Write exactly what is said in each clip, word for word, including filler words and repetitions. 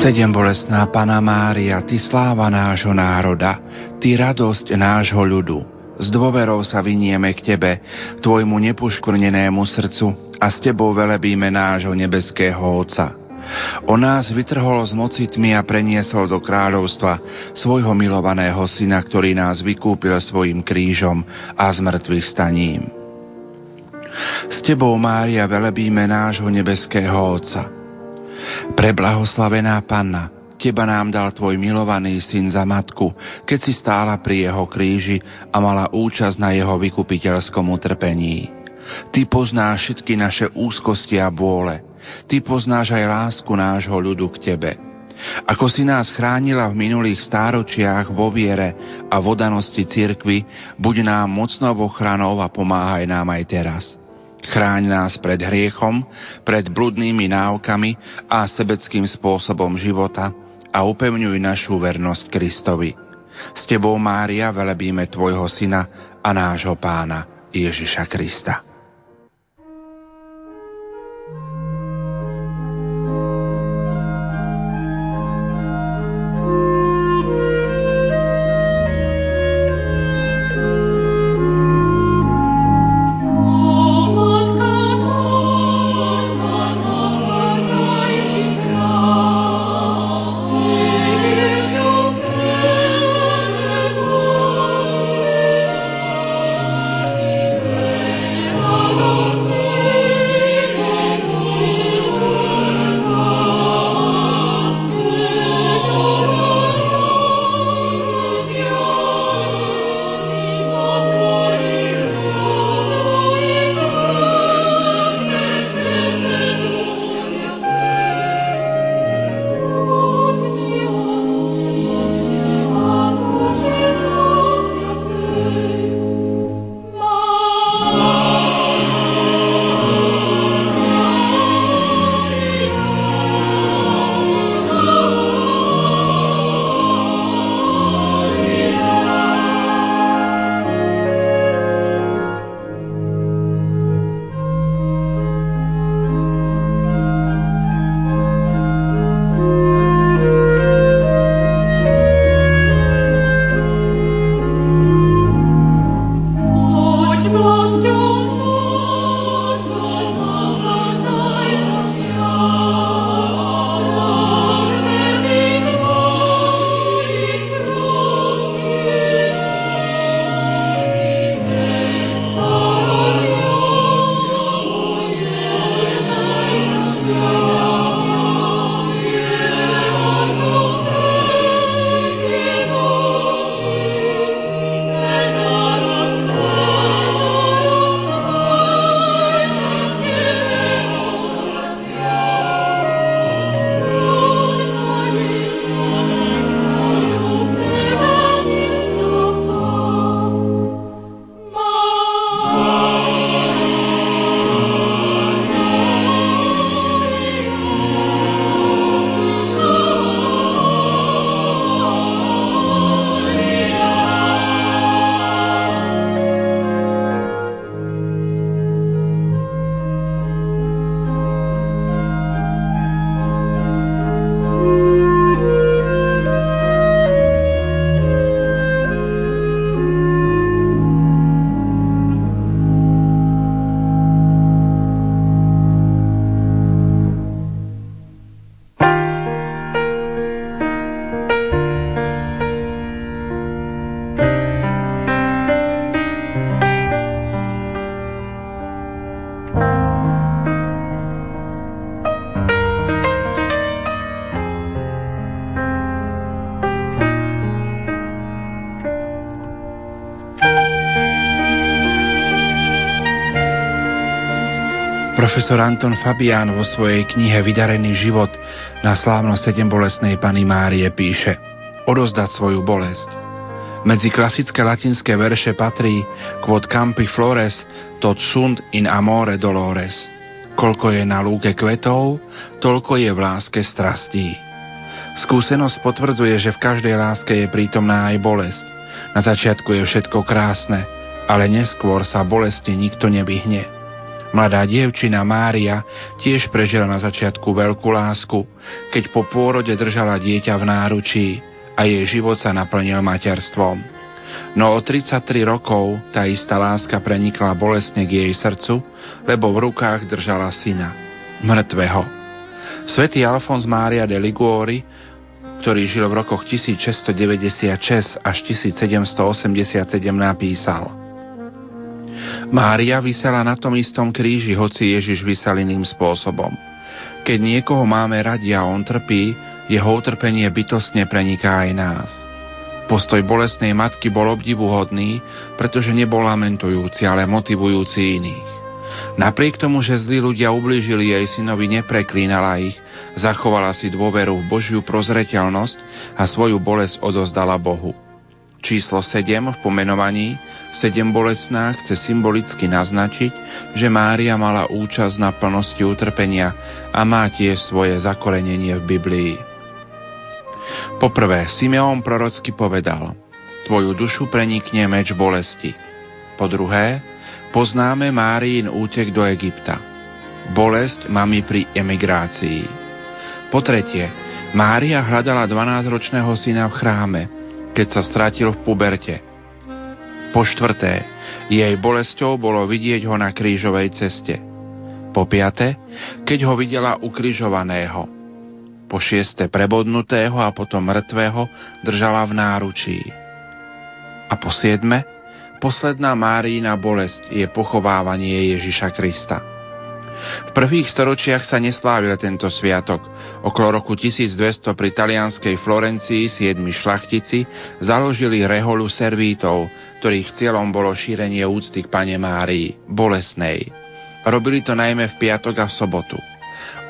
Sedembolestná Panna Mária, Ty sláva nášho národa, Ty radosť nášho ľudu. S dôverou sa vinieme k Tebe, Tvojmu nepoškvrnenému srdcu a s Tebou velebíme nášho nebeského Otca. On nás vytrhol z moci tmy a preniesol do kráľovstva svojho milovaného Syna, ktorý nás vykúpil svojim krížom a zmrtvých staním. S Tebou, Mária, velebíme nášho nebeského Otca. Preblahoslavená Panna, Teba nám dal Tvoj milovaný Syn za matku, keď si stála pri Jeho kríži a mala účasť na Jeho vykupiteľskom utrpení. Ty poznáš všetky naše úzkosti a bôle. Ty poznáš aj lásku nášho ľudu k Tebe. Ako si nás chránila v minulých stáročiach vo viere a v oddanosti cirkvi, buď nám mocnou ochranou a pomáhaj nám aj teraz. Chráň nás pred hriechom, pred bludnými náukami a sebeckým spôsobom života a upevňuj našu vernosť Kristovi. S Tebou, Mária, velebíme Tvojho Syna a nášho Pána Ježiša Krista. Profesor Anton Fabián vo svojej knihe Vydarený život na slávnosť sedembolestnej Panny Márie píše: odozdať svoju bolesť. Medzi klasické latinské verše patrí Quod campi flores, tot sunt in amore dolores. Koľko je na lúke kvetov, toľko je v láske strastí. Skúsenosť potvrdzuje, že v každej láske je prítomná aj bolesť. Na začiatku je všetko krásne, ale neskôr sa bolesti nikto nevyhne. Mladá dievčina Mária tiež prežila na začiatku veľkú lásku, keď po pôrode držala dieťa v náručí a jej život sa naplnil materstvom. No o tridsaťtri rokov tá istá láska prenikla bolestne k jej srdcu, lebo v rukách držala syna, mŕtvého. Svätý Alfons Mária de Liguori, ktorý žil v rokoch tisícšesťstodeväťdesiatšesť až tisícsedemstoosemdesiatsedem, napísal: Mária visela na tom istom kríži, hoci Ježiš visel iným spôsobom. Keď niekoho máme radi a on trpí, jeho utrpenie bytostne preniká aj nás. Postoj bolestnej matky bol obdivuhodný, pretože nebol lamentujúci, ale motivujúci iných. Napriek tomu, že zlí ľudia ublížili jej synovi, nepreklínala ich, zachovala si dôveru v Božiu prozreteľnosť a svoju bolesť odozdala Bohu. Číslo sedem v pomenovaní sedem bolestná chce symbolicky naznačiť, že Mária mala účasť na plnosti utrpenia a má tiež svoje zakorenenie v Biblii. Poprvé, Simeon prorocky povedal: Tvoju dušu prenikne meč bolesti. Po druhé, poznáme Máriin útek do Egypta. Bolesť mami pri emigrácii. Po tretie, Mária hľadala dvanásťročného syna v chráme, keď sa stratil v puberte. Po štvrté, jej bolesťou bolo vidieť ho na krížovej ceste. Po piate, keď ho videla ukrižovaného. Po šieste, prebodnutého a potom mŕtvého držala v náručí. A po siedme, posledná Máriina bolesť je pochovávanie Ježiša Krista. V prvých storočiach sa neslávil tento sviatok. Okolo roku tisícdvesto pri talianskej Florencii siedmi šlachtici založili reholu servítov, ktorých cieľom bolo šírenie úcty k Panne Márii, bolesnej. Robili to najmä v piatok a v sobotu.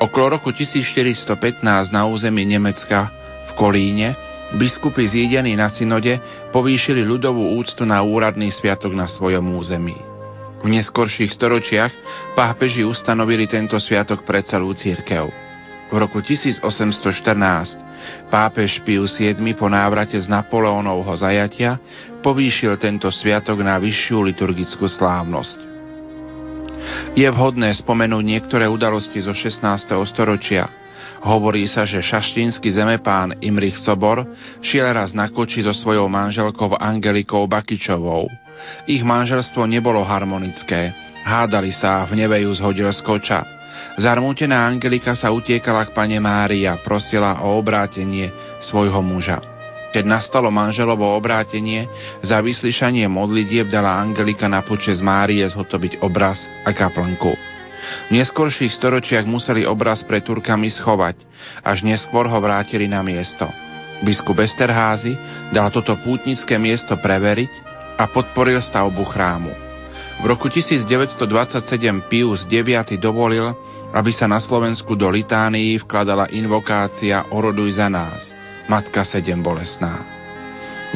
Okolo roku tisícštyristopätnásť na území Nemecka v Kolíne biskupy zjedení na synode povýšili ľudovú úctu na úradný sviatok na svojom území. V neskorších storočiach pápeži ustanovili tento sviatok pre celú cirkev. V roku tisícosemstoštrnásť pápež Pius siedmy po návrate z Napoleónovho zajatia povýšil tento sviatok na vyššiu liturgickú slávnosť. Je vhodné spomenúť niektoré udalosti zo šestnásteho storočia. Hovorí sa, že šaštínsky zemepán Imrich Sobor šiel raz na koči so svojou manželkou Angelikou Bakičovou. Ich manželstvo nebolo harmonické. Hádali sa a v neve ju zhodil z koča. Zarmútená Angelika sa utiekala k Panne Márii a prosila o obrátenie svojho muža. Keď nastalo manželovo obrátenie, za vyslyšanie modlitieb dala Angelika na počesť Márie zhotoviť obraz a kaplnku. V neskorších storočiach museli obraz pred Turkami schovať, až neskôr ho vrátili na miesto. Biskup Esterházy dal toto pútnické miesto preveriť a podporil stavbu chrámu. V roku tisícdeväťstodvadsaťsedem Pius deviaty dovolil, aby sa na Slovensku do litánií vkladala invokácia Oroduj za nás, Matka sedem bolestná.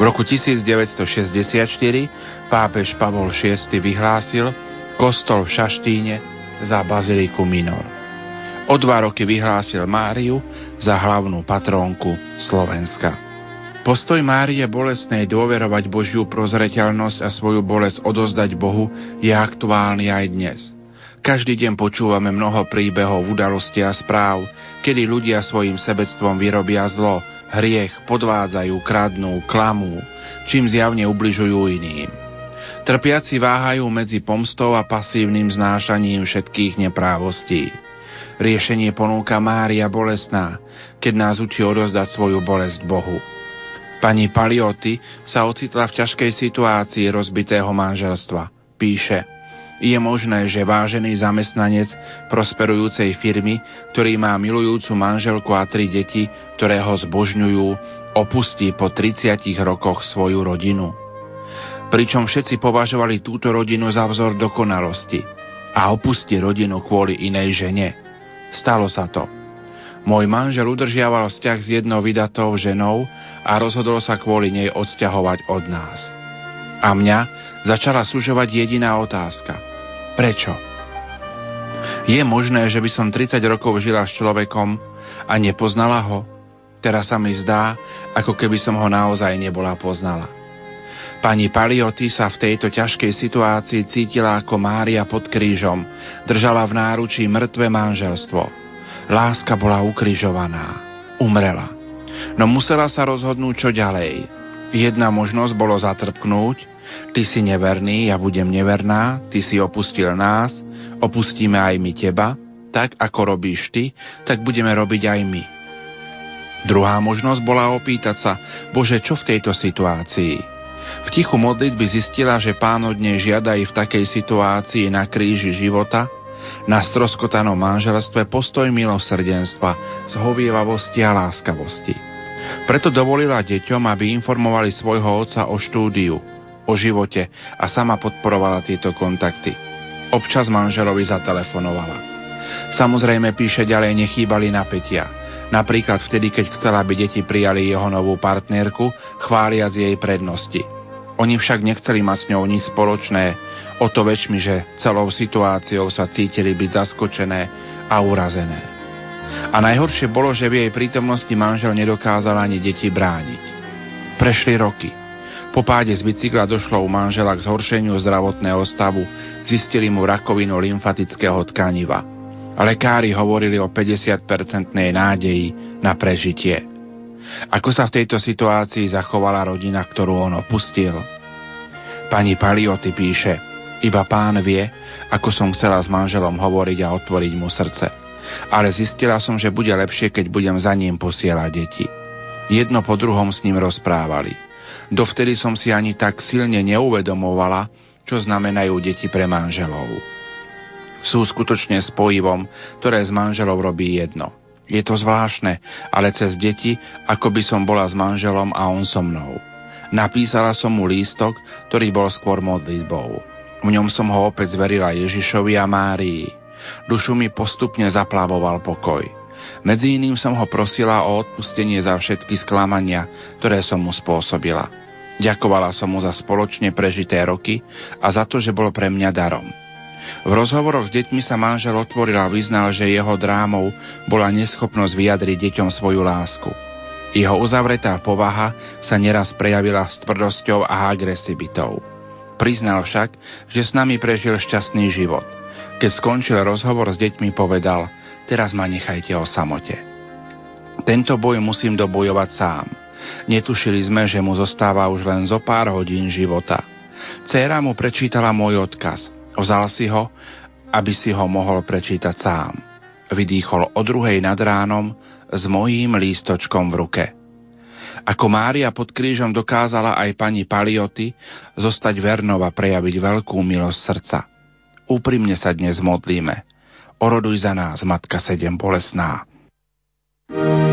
V roku tisícdeväťstošesťdesiatštyri pápež Pavol šiesty vyhlásil kostol v Šaštíne za baziliku minor. O dva roky vyhlásil Máriu za hlavnú patrónku Slovenska. Postoj Márie bolestnej dôverovať Božiu prozreteľnosť a svoju bolesť odozdať Bohu je aktuálny aj dnes. Každý deň počúvame mnoho príbehov, udalostí a správ, kedy ľudia svojim sebectvom vyrobia zlo, hriech, podvádzajú, kradnú, klamú, čím zjavne ubližujú iným. Trpiaci váhajú medzi pomstou a pasívnym znášaním všetkých neprávostí. Riešenie ponúka Mária bolestná, keď nás učí odozdať svoju bolesť Bohu. Pani Paliotti sa ocitla v ťažkej situácii rozbitého manželstva. Píše: Je možné, že vážený zamestnanec prosperujúcej firmy, ktorý má milujúcu manželku a tri deti, ktoré ho zbožňujú, opustí po tridsiatich rokoch svoju rodinu. Pričom všetci považovali túto rodinu za vzor dokonalosti a opustí rodinu kvôli inej žene. Stalo sa to. Môj manžel udržiaval vzťah s jednou vydatou ženou a rozhodol sa kvôli nej odsťahovať od nás. A mňa začala sužovať jediná otázka. Prečo? Je možné, že by som tridsať rokov žila s človekom a nepoznala ho? Teraz sa mi zdá, ako keby som ho naozaj nebola poznala. Pani Paliotti sa v tejto ťažkej situácii cítila ako Mária pod krížom. Držala v náručí mŕtve manželstvo. Láska bola ukrižovaná. Umrela. No musela sa rozhodnúť, čo ďalej. Jedna možnosť bolo zatrpknúť. Ty si neverný, ja budem neverná, ty si opustil nás, opustíme aj my teba. Tak, ako robíš ty, tak budeme robiť aj my. Druhá možnosť bola opýtať sa, Bože, čo v tejto situácii? V tichu modlitby zistila, že Pán od nej žiada i v takej situácii na kríži života, na stroskotanom manželstve postoj milosrdenstva, zhovievavosti a láskavosti. Preto dovolila deťom, aby informovali svojho otca o štúdiu, o živote a sama podporovala tieto kontakty. Občas manželovi zatelefonovala. Samozrejme, píše ďalej, nechýbali napätia. Napríklad vtedy, keď chcela, aby deti prijali jeho novú partnerku, chváliac jej prednosti. Oni však nechceli mať s ňou nič spoločné, o to väčšmi, že celou situáciou sa cítili byť zaskočené a urazené. A najhoršie bolo, že v jej prítomnosti manžel nedokázal ani deti brániť. Prešli roky. Po páde z bicykla došlo u manžela k zhoršeniu zdravotného stavu, zistili mu rakovinu lymfatického tkaniva. Lekári hovorili o päťdesiatpercentnej nádeji na prežitie. Ako sa v tejto situácii zachovala rodina, ktorú on opustil? Pani Paliotti píše, iba Pán vie, ako som chcela s manželom hovoriť a otvoriť mu srdce. Ale zistila som, že bude lepšie, keď budem za ním posielať deti. Jedno po druhom s ním rozprávali. Dovtedy som si ani tak silne neuvedomovala, čo znamenajú deti pre manželov. Sú skutočne spojivom, ktoré s manželom robí jedno. Je to zvláštne, ale cez deti, ako by som bola s manželom a on so mnou. Napísala som mu lístok, ktorý bol skôr modlitbou. V ňom som ho opäť zverila Ježišovi a Márii. Dušu mi postupne zaplavoval pokoj. Medzi iným som ho prosila o odpustenie za všetky sklamania, ktoré som mu spôsobila. Ďakovala som mu za spoločne prežité roky a za to, že bol pre mňa darom. V rozhovoroch s deťmi sa manžel otvoril a vyznal, že jeho drámou bola neschopnosť vyjadriť deťom svoju lásku. Jeho uzavretá povaha sa neraz prejavila s tvrdosťou a agresivitou. Priznal však, že s nami prežil šťastný život. Keď skončil rozhovor s deťmi, povedal, teraz ma nechajte o samote. Tento boj musím dobojovať sám. Netušili sme, že mu zostáva už len zo pár hodín života. Dcéra mu prečítala môj odkaz. Vzal si ho, aby si ho mohol prečítať sám. Vydýchol o druhej nad ránom s mojím lístočkom v ruke. Ako Mária pod krížom dokázala aj pani Paliotti zostať vernou a prejaviť veľkú milosť srdca. Úprimne sa dnes modlíme. Oroduj za nás, Matka sedem bolesná. Love.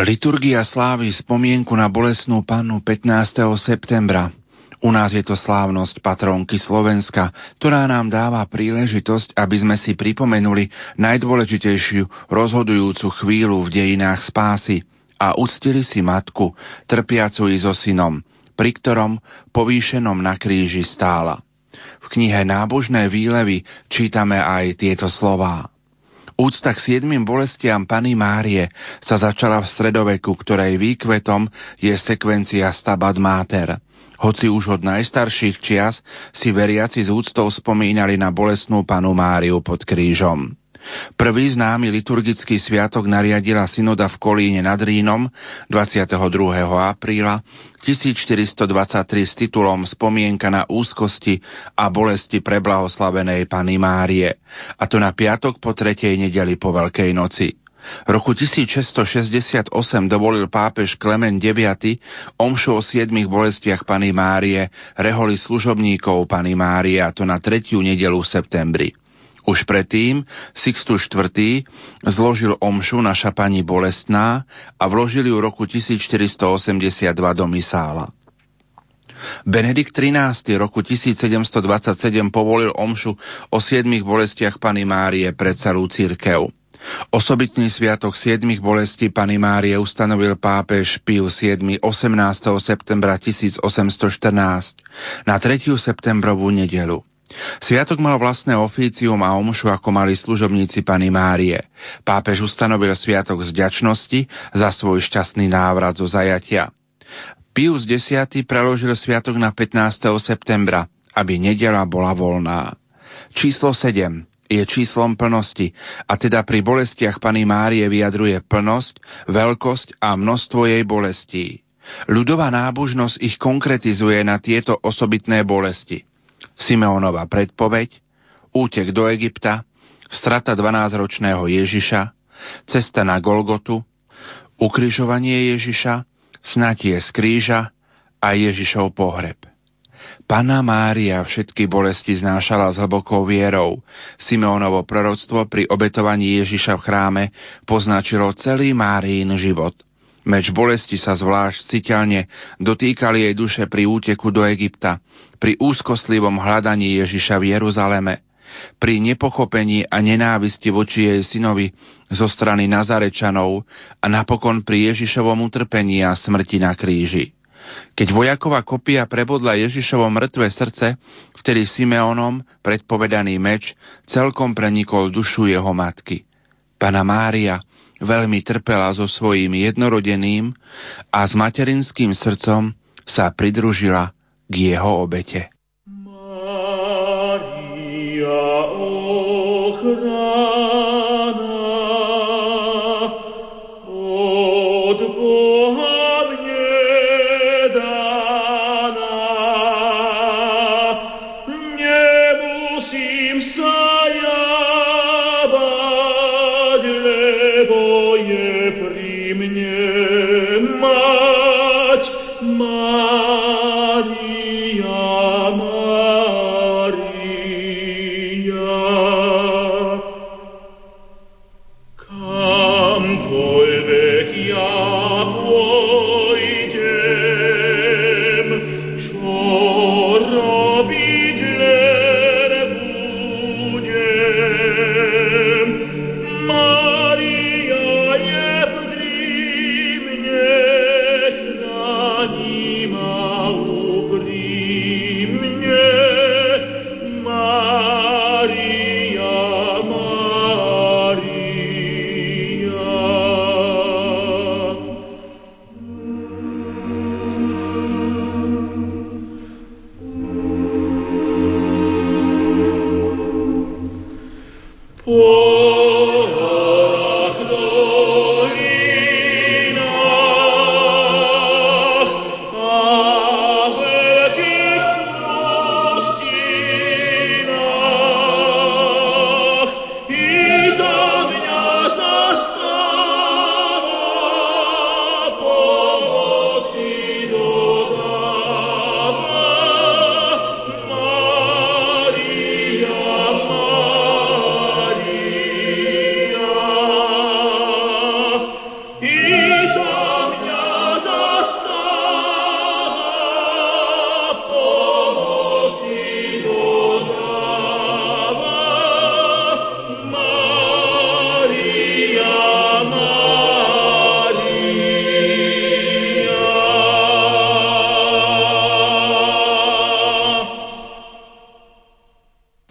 Liturgia slávi spomienku na bolesnú pannu pätnásteho septembra. U nás je to slávnosť patrónky Slovenska, ktorá nám dáva príležitosť, aby sme si pripomenuli najdôležitejšiu rozhodujúcu chvíľu v dejinách spásy a uctili si matku, trpiacu i so synom, pri ktorom povýšenom na kríži stála. V knihe Nábožné výlevy čítame aj tieto slová. Úcta k siedmym bolestiam Panny Márie sa začala v stredoveku, ktorej výkvetom je sekvencia Stabat Mater. Hoci už od najstarších čias si veriaci s úctou spomínali na bolestnú Pannu Máriu pod krížom. Prvý známy liturgický sviatok nariadila synoda v Kolíne nad Rínom dvadsiateho druhého apríla tisícštyristodvadsaťtri s titulom Spomienka na úzkosti a bolesti preblahoslavenej Panny Márie, a to na piatok po tretej nedeli po Veľkej noci. Roku tisícšesťstošesťdesiatosem dovolil pápež Klement deviaty omšu o siedmich bolestiach Panny Márie reholi služobníkov Panny Márie, a to na tretiu nedelu v septembri. Už predtým Sixtus štvrtý zložil omšu Naša Pani bolestná a vložil ju roku tisícštyristoosemdesiatdva do misála. Benedikt trinásty roku tisícsedemstodvadsaťsedem povolil omšu o siedmich bolestiach Panny Márie pre celú cirkev. Osobitný sviatok siedmich bolestí Panny Márie ustanovil pápež Pius siedmy osemnásteho septembra tisícosemstoštrnásť na tretiu septembrovú nedeľu. Sviatok mal vlastné ofícium a omšu, ako mali služobníci Panny Márie. Pápež ustanovil sviatok vďačnosti za svoj šťastný návrat zo zajatia. Pius desiaty preložil sviatok na pätnásteho septembra, aby nedeľa bola voľná. Číslo sedem je číslom plnosti, a teda pri bolestiach Panny Márie vyjadruje plnosť, veľkosť a množstvo jej bolestí. Ľudová nábožnosť ich konkretizuje na tieto osobitné bolesti. Simeonova predpoveď, útek do Egypta, strata dvanásťročného Ježiša, cesta na Golgotu, ukrižovanie Ježiša, snatie z kríža a Ježišov pohreb. Panna Mária všetky bolesti znášala s hlbokou vierou. Simeonovo proroctvo pri obetovaní Ježiša v chráme poznačilo celý Máriin život. Meč bolesti sa zvlášť citeľne dotýkali jej duše pri úteku do Egypta, pri úzkostlivom hľadaní Ježiša v Jeruzaleme, pri nepochopení a nenávisti voči jej synovi zo strany Nazarečanov a napokon pri Ježišovom utrpení a smrti na kríži. Keď vojaková kopia prebodla Ježišovo mŕtve srdce, vtedy Simeonom predpovedaný meč celkom prenikol dušu jeho matky. Panna Mária veľmi trpela so svojím jednorodeným a s materinským srdcom sa pridružila k jeho obete. Mária, ochrana, od Boha mne daná, nemusím sa Maria je pri mne.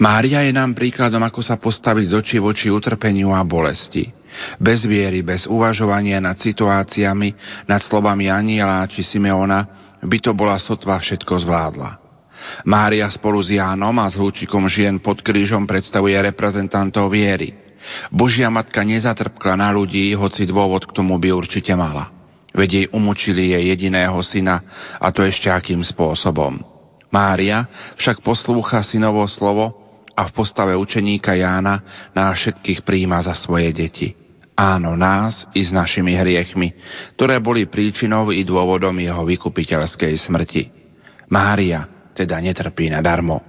Mária je nám príkladom, ako sa postaviť z očí voči utrpeniu a bolesti. Bez viery, bez uvažovania nad situáciami, nad slovami Aniela či Simeona, by to bola sotva všetko zvládla. Mária spolu s Jánom a s húčikom žien pod krížom predstavuje reprezentantov viery. Božia matka nezatrpkla na ľudí, hoci dôvod k tomu by určite mala. Veď jej umúčili jej jediného syna, a to ešte akým spôsobom. Mária však poslúcha synovo slovo a v postave učeníka Jána nás všetkých prijíma za svoje deti. Áno, nás i s našimi hriechmi, ktoré boli príčinou i dôvodom jeho vykupiteľskej smrti. Mária teda netrpí nadarmo.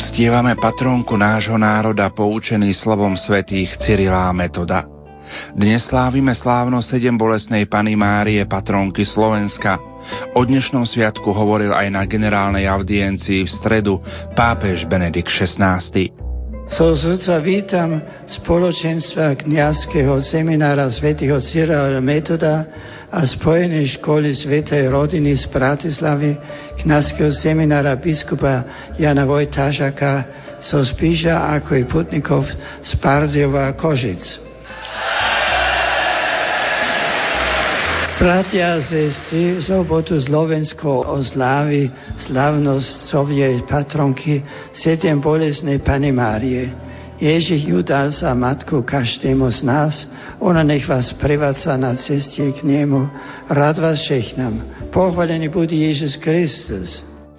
uctievame patronku nášho národa poučený slovom svätých Cyrila a Metoda. Dnes slávime slávno sedem bolestnej Panny Márie, patronky Slovenska. O dnešnom sviatku hovoril aj na generálnej audiencii v stredu pápež Benedikt šestnásty. So srdca vítam spoločenstva kňazského seminára svätého Cyrila a Metoda a Spojenej školy Svetej rodiny z Bratislavy, kňazského seminára biskupa Jána Vojtaššáka zo Spiša, ako i putnikov z Bardejova a Košic. Bratia a sestry, v sobotu Slovensko oslávi slavnosť svojej patronky sedem bolestnej Panny Márie. Ježíš ju dal za matku každému z nás. Ona nech vás prevádza na ceste k nemu. Rád vás žehnám. Pochválený buď Ježiš Kristus.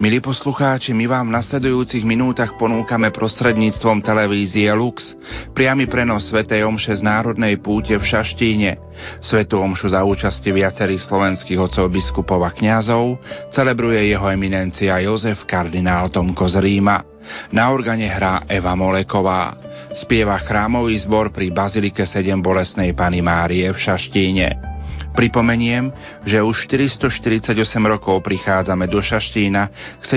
Milí poslucháči, my vám v nasledujúcich minútach ponúkame prostredníctvom televízie Lux priamy prenos svätej omše z národnej púte v Šaštíne. Svätú omšu za účasti viacerých slovenských otcov biskupov a kňazov celebruje jeho eminencia Jozef kardinál Tomko z Ríma. Na organe hrá Eva Moleková. Spieva chrámový zbor pri Bazilike sedem bolestnej Panny Márie v Šaštíne. Pripomeniem, že už štyristoštyridsaťosem rokov prichádzame do Šaštína k